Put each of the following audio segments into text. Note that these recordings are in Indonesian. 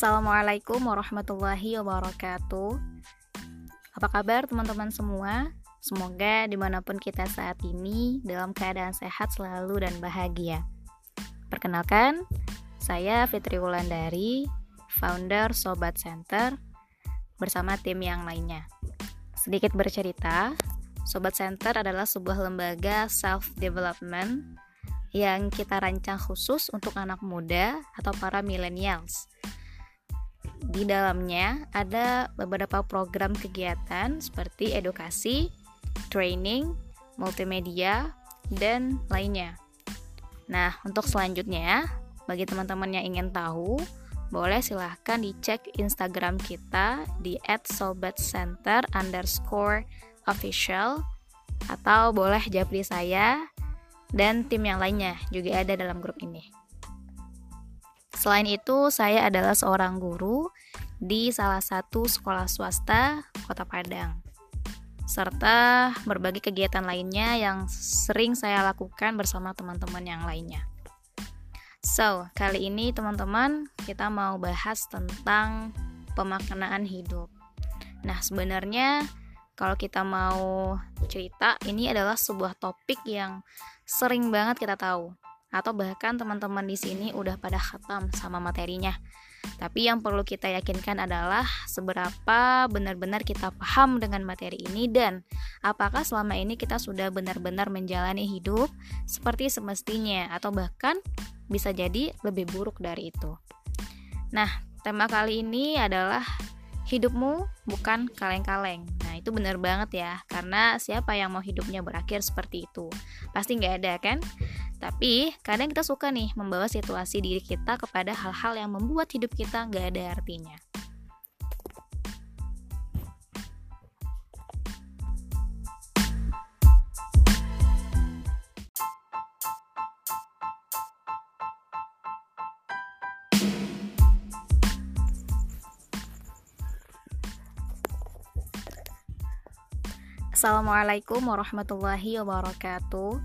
Assalamualaikum warahmatullahi wabarakatuh. Apa kabar teman-teman semua? Semoga dimanapun kita saat ini dalam keadaan sehat selalu dan bahagia. Perkenalkan, saya Fitri Wulandari, founder Sobat Center, bersama tim yang lainnya. Sedikit bercerita, Sobat Center adalah sebuah lembaga self-development yang kita rancang khusus untuk anak muda atau para millennials. Di dalamnya ada beberapa program kegiatan seperti edukasi, training, multimedia, dan lainnya. Nah, untuk selanjutnya, bagi teman-teman yang ingin tahu, boleh silahkan dicek Instagram kita di @sobatcenter_official atau boleh japri saya dan tim yang lainnya juga ada dalam grup ini. Selain itu, saya adalah seorang guru di salah satu sekolah swasta Kota Padang, serta berbagai kegiatan lainnya yang sering saya lakukan bersama teman-teman yang lainnya. So, kali ini teman-teman, kita mau bahas tentang pemaknaan hidup. Nah, sebenarnya kalau kita mau cerita, ini adalah sebuah topik yang sering banget kita tahu, atau bahkan teman-teman di sini udah pada khatam sama materinya. Tapi yang perlu kita yakinkan adalah seberapa benar-benar kita paham dengan materi ini dan apakah selama ini kita sudah benar-benar menjalani hidup seperti semestinya atau bahkan bisa jadi lebih buruk dari itu. Nah, tema kali ini adalah hidupmu bukan kaleng-kaleng. Nah, itu benar banget ya, karena siapa yang mau hidupnya berakhir seperti itu? Pasti nggak ada kan? Tapi kadang kita suka nih membawa situasi diri kita kepada hal-hal yang membuat hidup kita gak ada artinya. Assalamualaikum warahmatullahi wabarakatuh.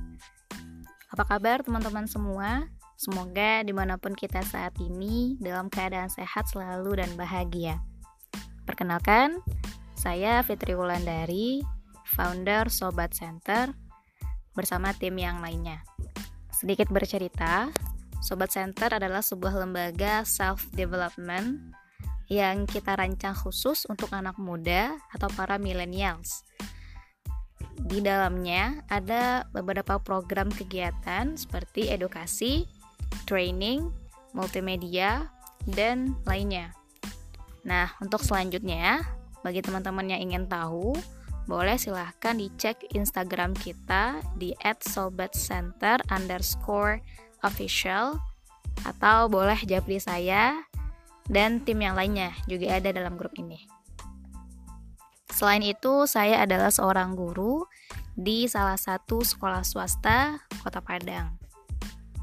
Apa kabar teman-teman semua? Semoga dimanapun kita saat ini dalam keadaan sehat selalu dan bahagia. Perkenalkan, saya Fitri Wulandari, founder Sobat Center, bersama tim yang lainnya. Sedikit bercerita, Sobat Center adalah sebuah lembaga self-development yang kita rancang khusus untuk anak muda atau para millennials. Di dalamnya ada beberapa program kegiatan seperti edukasi, training, multimedia, dan lainnya. Nah, untuk selanjutnya, bagi teman-teman yang ingin tahu, boleh silahkan dicek Instagram kita di @sobatcenter_official atau boleh japri saya dan tim yang lainnya juga ada dalam grup ini. Selain itu, saya adalah seorang guru di salah satu sekolah swasta Kota Padang,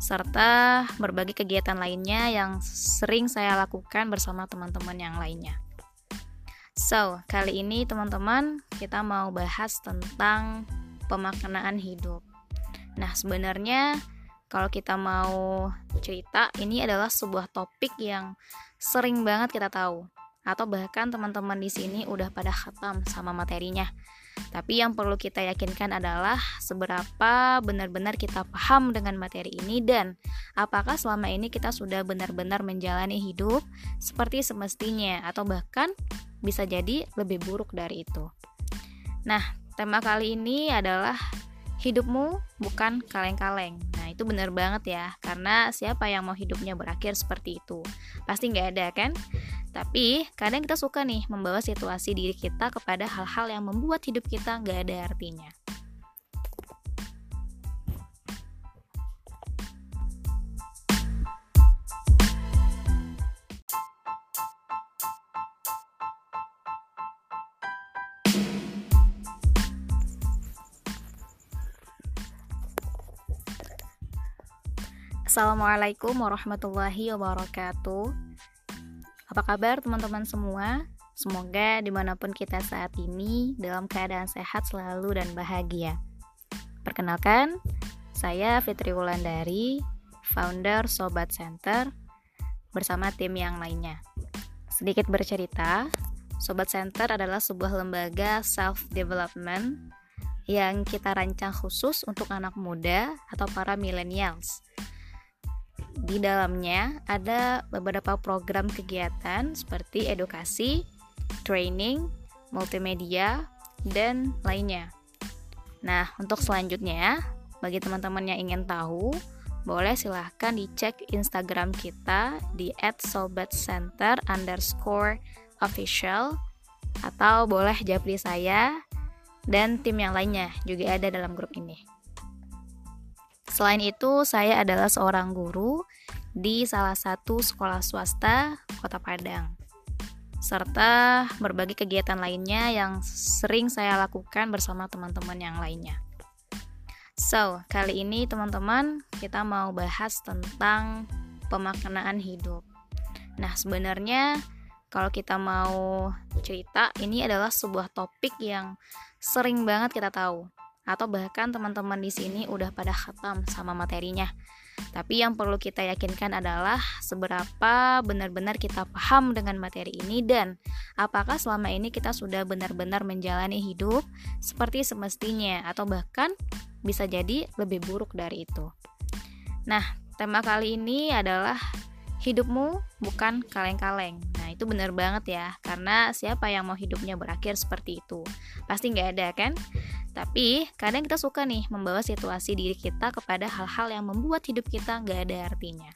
serta berbagai kegiatan lainnya yang sering saya lakukan bersama teman-teman yang lainnya. So, kali ini teman-teman, kita mau bahas tentang pemaknaan hidup. Nah, sebenarnya kalau kita mau cerita, ini adalah sebuah topik yang sering banget kita tahu, atau bahkan teman-teman di sini udah pada khatam sama materinya. Tapi yang perlu kita yakinkan adalah seberapa benar-benar kita paham dengan materi ini dan apakah selama ini kita sudah benar-benar menjalani hidup seperti semestinya atau bahkan bisa jadi lebih buruk dari itu. Nah, tema kali ini adalah hidupmu bukan kaleng-kaleng. Nah, itu benar banget ya, karena siapa yang mau hidupnya berakhir seperti itu? Pasti nggak ada kan? Tapi kadang kita suka nih membawa situasi diri kita kepada hal-hal yang membuat hidup kita gak ada artinya. Assalamualaikum warahmatullahi wabarakatuh. Apa kabar teman-teman semua? Semoga dimanapun kita saat ini dalam keadaan sehat selalu dan bahagia. Perkenalkan, saya Fitri Wulandari, founder Sobat Center, bersama tim yang lainnya. Sedikit bercerita, Sobat Center adalah sebuah lembaga self-development yang kita rancang khusus untuk anak muda atau para millennials. Di dalamnya ada beberapa program kegiatan seperti edukasi, training, multimedia, dan lainnya. Nah, untuk selanjutnya, bagi teman-teman yang ingin tahu, boleh silahkan dicek Instagram kita di @sobatcenter_official atau boleh japri saya dan tim yang lainnya juga ada dalam grup ini. Selain itu, saya adalah seorang guru di salah satu sekolah swasta Kota Padang, serta berbagai kegiatan lainnya yang sering saya lakukan bersama teman-teman yang lainnya. So, kali ini teman-teman kita mau bahas tentang pemaknaan hidup. Nah, sebenarnya kalau kita mau cerita, ini adalah sebuah topik yang sering banget kita tahu, atau bahkan teman-teman di sini udah pada khatam sama materinya. Tapi yang perlu kita yakinkan adalah seberapa benar-benar kita paham dengan materi ini, dan apakah selama ini kita sudah benar-benar menjalani hidup seperti semestinya, atau bahkan bisa jadi lebih buruk dari itu. Nah, tema kali ini adalah hidupmu bukan kaleng-kaleng. Nah, itu benar banget ya, karena siapa yang mau hidupnya berakhir seperti itu? Pasti nggak ada kan? Tapi kadang kita suka nih membawa situasi diri kita kepada hal-hal yang membuat hidup kita nggak ada artinya.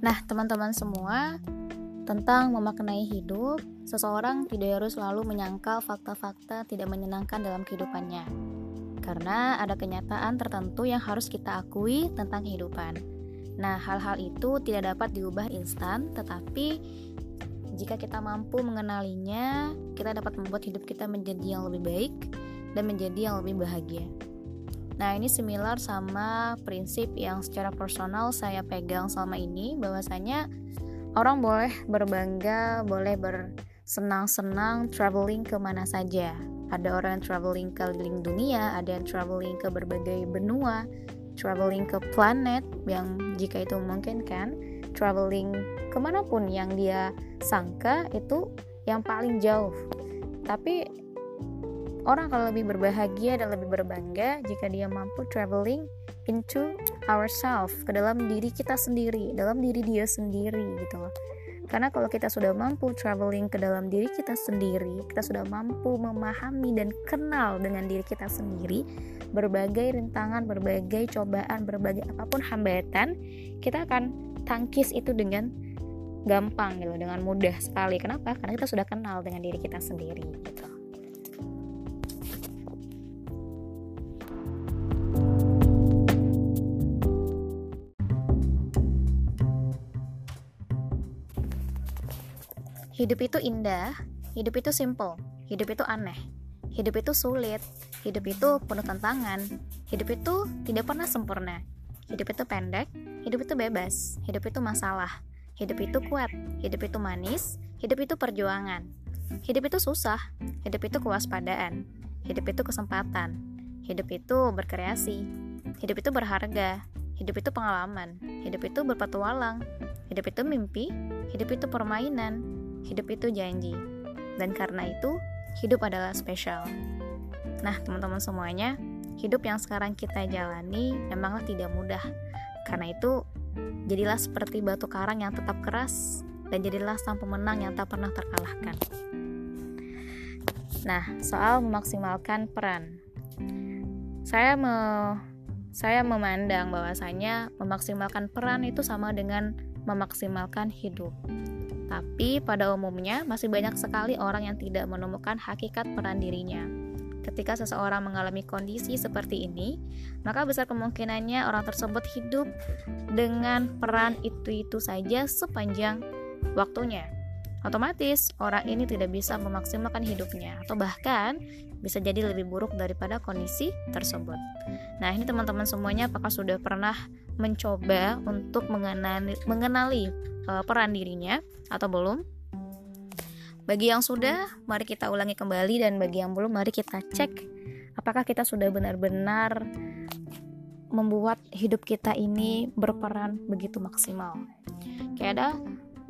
Nah, teman-teman semua, tentang memaknai hidup, seseorang tidak harus selalu menyangkal fakta-fakta tidak menyenangkan dalam kehidupannya. Karena ada kenyataan tertentu yang harus kita akui tentang kehidupan. Nah, hal-hal itu tidak dapat diubah instan, tetapi jika kita mampu mengenalinya, kita dapat membuat hidup kita menjadi yang lebih baik dan menjadi yang lebih bahagia. Nah, ini similar sama prinsip yang secara personal saya pegang selama ini, bahwasanya orang boleh berbangga, boleh bersenang-senang traveling kemana saja. Ada orang yang traveling keliling dunia, ada yang traveling ke berbagai benua, traveling ke planet yang jika itu memungkinkan, traveling kemanapun yang dia sangka itu yang paling jauh. Tapi orang akan lebih berbahagia dan lebih berbangga jika dia mampu traveling into ourselves, ke dalam diri kita sendiri, dalam diri dia sendiri gitu loh. Karena kalau kita sudah mampu traveling ke dalam diri kita sendiri, kita sudah mampu memahami dan kenal dengan diri kita sendiri, berbagai rintangan, berbagai cobaan, berbagai apapun hambatan, kita akan tangkis itu dengan gampang gitu, dengan mudah sekali. Kenapa? Karena kita sudah kenal dengan diri kita sendiri gitu. Hidup itu indah, hidup itu simple, hidup itu aneh, hidup itu sulit, hidup itu penuh tantangan, hidup itu tidak pernah sempurna, hidup itu pendek, hidup itu bebas, hidup itu masalah, hidup itu kuat, hidup itu manis, hidup itu perjuangan, hidup itu susah, hidup itu kewaspadaan, hidup itu kesempatan, hidup itu berkreasi, hidup itu berharga, hidup itu pengalaman, hidup itu berpetualang, hidup itu mimpi, hidup itu permainan, hidup itu janji. Dan karena itu, hidup adalah spesial. Nah, teman-teman semuanya, hidup yang sekarang kita jalani memanglah tidak mudah. Karena itu, jadilah seperti batu karang yang tetap keras, dan jadilah sang pemenang yang tak pernah terkalahkan. Nah, soal memaksimalkan peran, saya memandang bahwasanya memaksimalkan peran itu sama dengan memaksimalkan hidup. Tapi pada umumnya masih banyak sekali orang yang tidak menemukan hakikat peran dirinya. Ketika seseorang mengalami kondisi seperti ini, maka besar kemungkinannya orang tersebut hidup dengan peran itu-itu saja sepanjang waktunya. Otomatis orang ini tidak bisa memaksimalkan hidupnya, atau bahkan bisa jadi lebih buruk daripada kondisi tersebut. Nah, ini teman-teman semuanya, apakah sudah pernah mencoba untuk mengenali peran dirinya atau belum? Bagi yang sudah, mari kita ulangi kembali, dan bagi yang belum, mari kita cek apakah kita sudah benar-benar membuat hidup kita ini berperan begitu maksimal. Kayak ada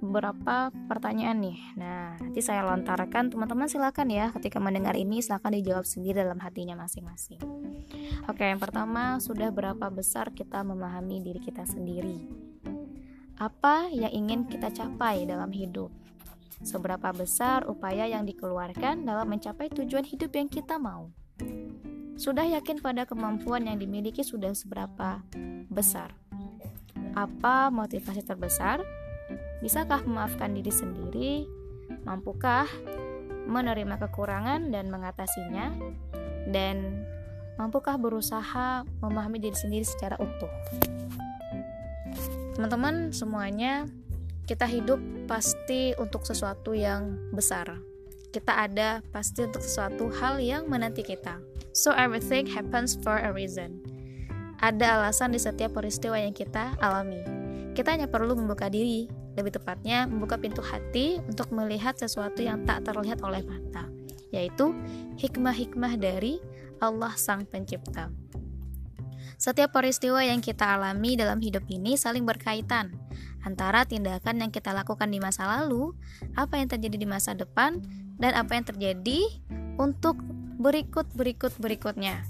beberapa pertanyaan nih. Nah, nanti saya lontarkan, teman-teman silakan ya ketika mendengar ini silakan dijawab sendiri dalam hatinya masing-masing. Oke, yang pertama, sudah berapa besar kita memahami diri kita sendiri? Apa yang ingin kita capai dalam hidup? Seberapa besar upaya yang dikeluarkan dalam mencapai tujuan hidup yang kita mau? Sudah yakin pada kemampuan yang dimiliki sudah seberapa besar? Apa motivasi terbesar? Bisakah memaafkan diri sendiri? Mampukah menerima kekurangan dan mengatasinya? Dan mampukah berusaha memahami diri sendiri secara utuh? Teman-teman semuanya, kita hidup pasti untuk sesuatu yang besar. Kita ada pasti untuk sesuatu hal yang menanti kita. So everything happens for a reason. Ada alasan di setiap peristiwa yang kita alami. Kita hanya perlu membuka diri, lebih tepatnya membuka pintu hati untuk melihat sesuatu yang tak terlihat oleh mata, yaitu hikmah-hikmah dari Allah Sang Pencipta. Setiap peristiwa yang kita alami dalam hidup ini saling berkaitan antara tindakan yang kita lakukan di masa lalu, apa yang terjadi di masa depan, dan apa yang terjadi untuk berikutnya.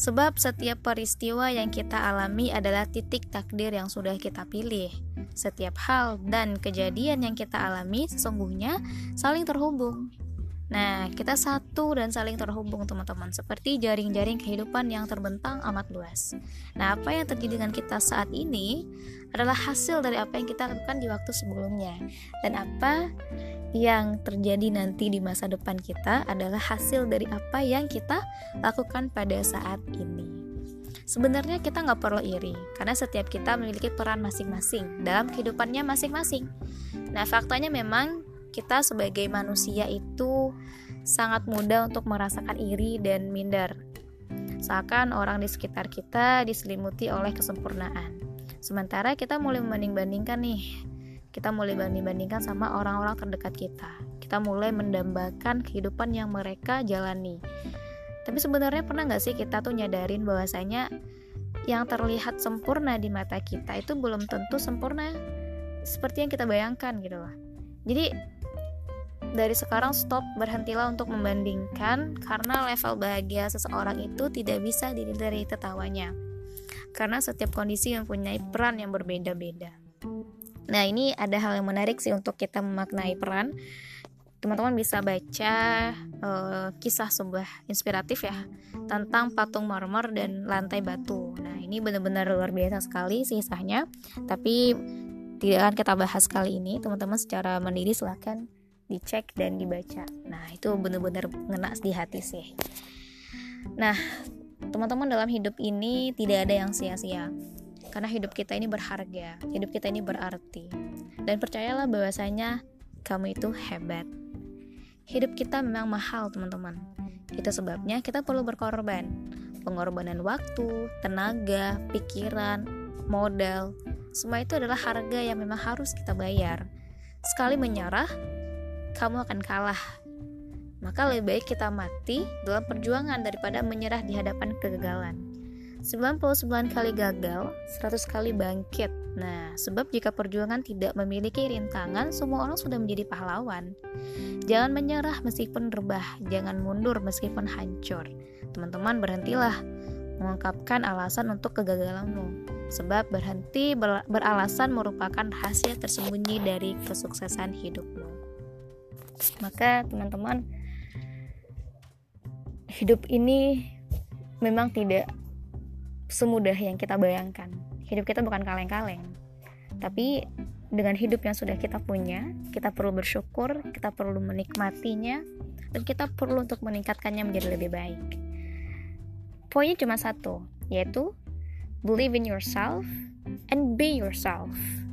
Sebab setiap peristiwa yang kita alami adalah titik takdir yang sudah kita pilih. Setiap hal dan kejadian yang kita alami sesungguhnya saling terhubung. Nah, kita satu dan saling terhubung, teman-teman, seperti jaring-jaring kehidupan yang terbentang amat luas. Nah, apa yang terjadi dengan kita saat ini adalah hasil dari apa yang kita lakukan di waktu sebelumnya. Dan apa yang terjadi nanti di masa depan kita adalah hasil dari apa yang kita lakukan pada saat ini. Sebenarnya kita nggak perlu iri, karena setiap kita memiliki peran masing-masing dalam kehidupannya masing-masing. Nah, faktanya memang kita sebagai manusia itu sangat mudah untuk merasakan iri dan minder, seakan orang di sekitar kita diselimuti oleh kesempurnaan. Sementara kita mulai membanding-bandingkan nih. Kita mulai banding-bandingkan sama orang-orang terdekat kita. Kita mulai mendambakan kehidupan yang mereka jalani. Tapi sebenarnya pernah gak sih kita tuh nyadarin bahwasanya yang terlihat sempurna di mata kita itu belum tentu sempurna seperti yang kita bayangkan gitu loh. Jadi dari sekarang stop, berhentilah untuk membandingkan, karena level bahagia seseorang itu tidak bisa dilihat dari tertawanya. Karena setiap kondisi mempunyai peran yang berbeda-beda. Nah, ini ada hal yang menarik sih untuk kita memaknai peran. Teman-teman bisa baca kisah sebuah inspiratif ya, tentang patung marmer dan lantai batu. Nah, ini benar-benar luar biasa sekali sih kisahnya. Tapi tidak akan kita bahas kali ini. Teman-teman secara mandiri silahkan dicek dan dibaca. Nah, itu benar-benar ngena di hati sih. Nah, teman-teman, dalam hidup ini tidak ada yang sia-sia. Karena hidup kita ini berharga, hidup kita ini berarti. Dan percayalah bahwasanya kamu itu hebat. Hidup kita memang mahal, teman-teman. Itu sebabnya kita perlu berkorban. Pengorbanan waktu, tenaga, pikiran, modal, semua itu adalah harga yang memang harus kita bayar. Sekali menyerah, kamu akan kalah. Maka lebih baik kita mati dalam perjuangan daripada menyerah di hadapan kegagalan. 99 kali gagal, 100 kali bangkit. Nah, sebab jika perjuangan tidak memiliki rintangan, semua orang sudah menjadi pahlawan. Jangan menyerah meskipun rebah, jangan mundur meskipun hancur. Teman-teman, berhentilah mengungkapkan alasan untuk kegagalanmu. Sebab berhenti beralasan merupakan rahasia tersembunyi dari kesuksesan hidupmu. Maka, teman-teman, hidup ini memang tidak semudah yang kita bayangkan. Hidup kita bukan kaleng-kaleng. Tapi dengan hidup yang sudah kita punya, kita perlu bersyukur, kita perlu menikmatinya, dan kita perlu untuk meningkatkannya menjadi lebih baik. Poinnya cuma satu, yaitu believe in yourself and be yourself.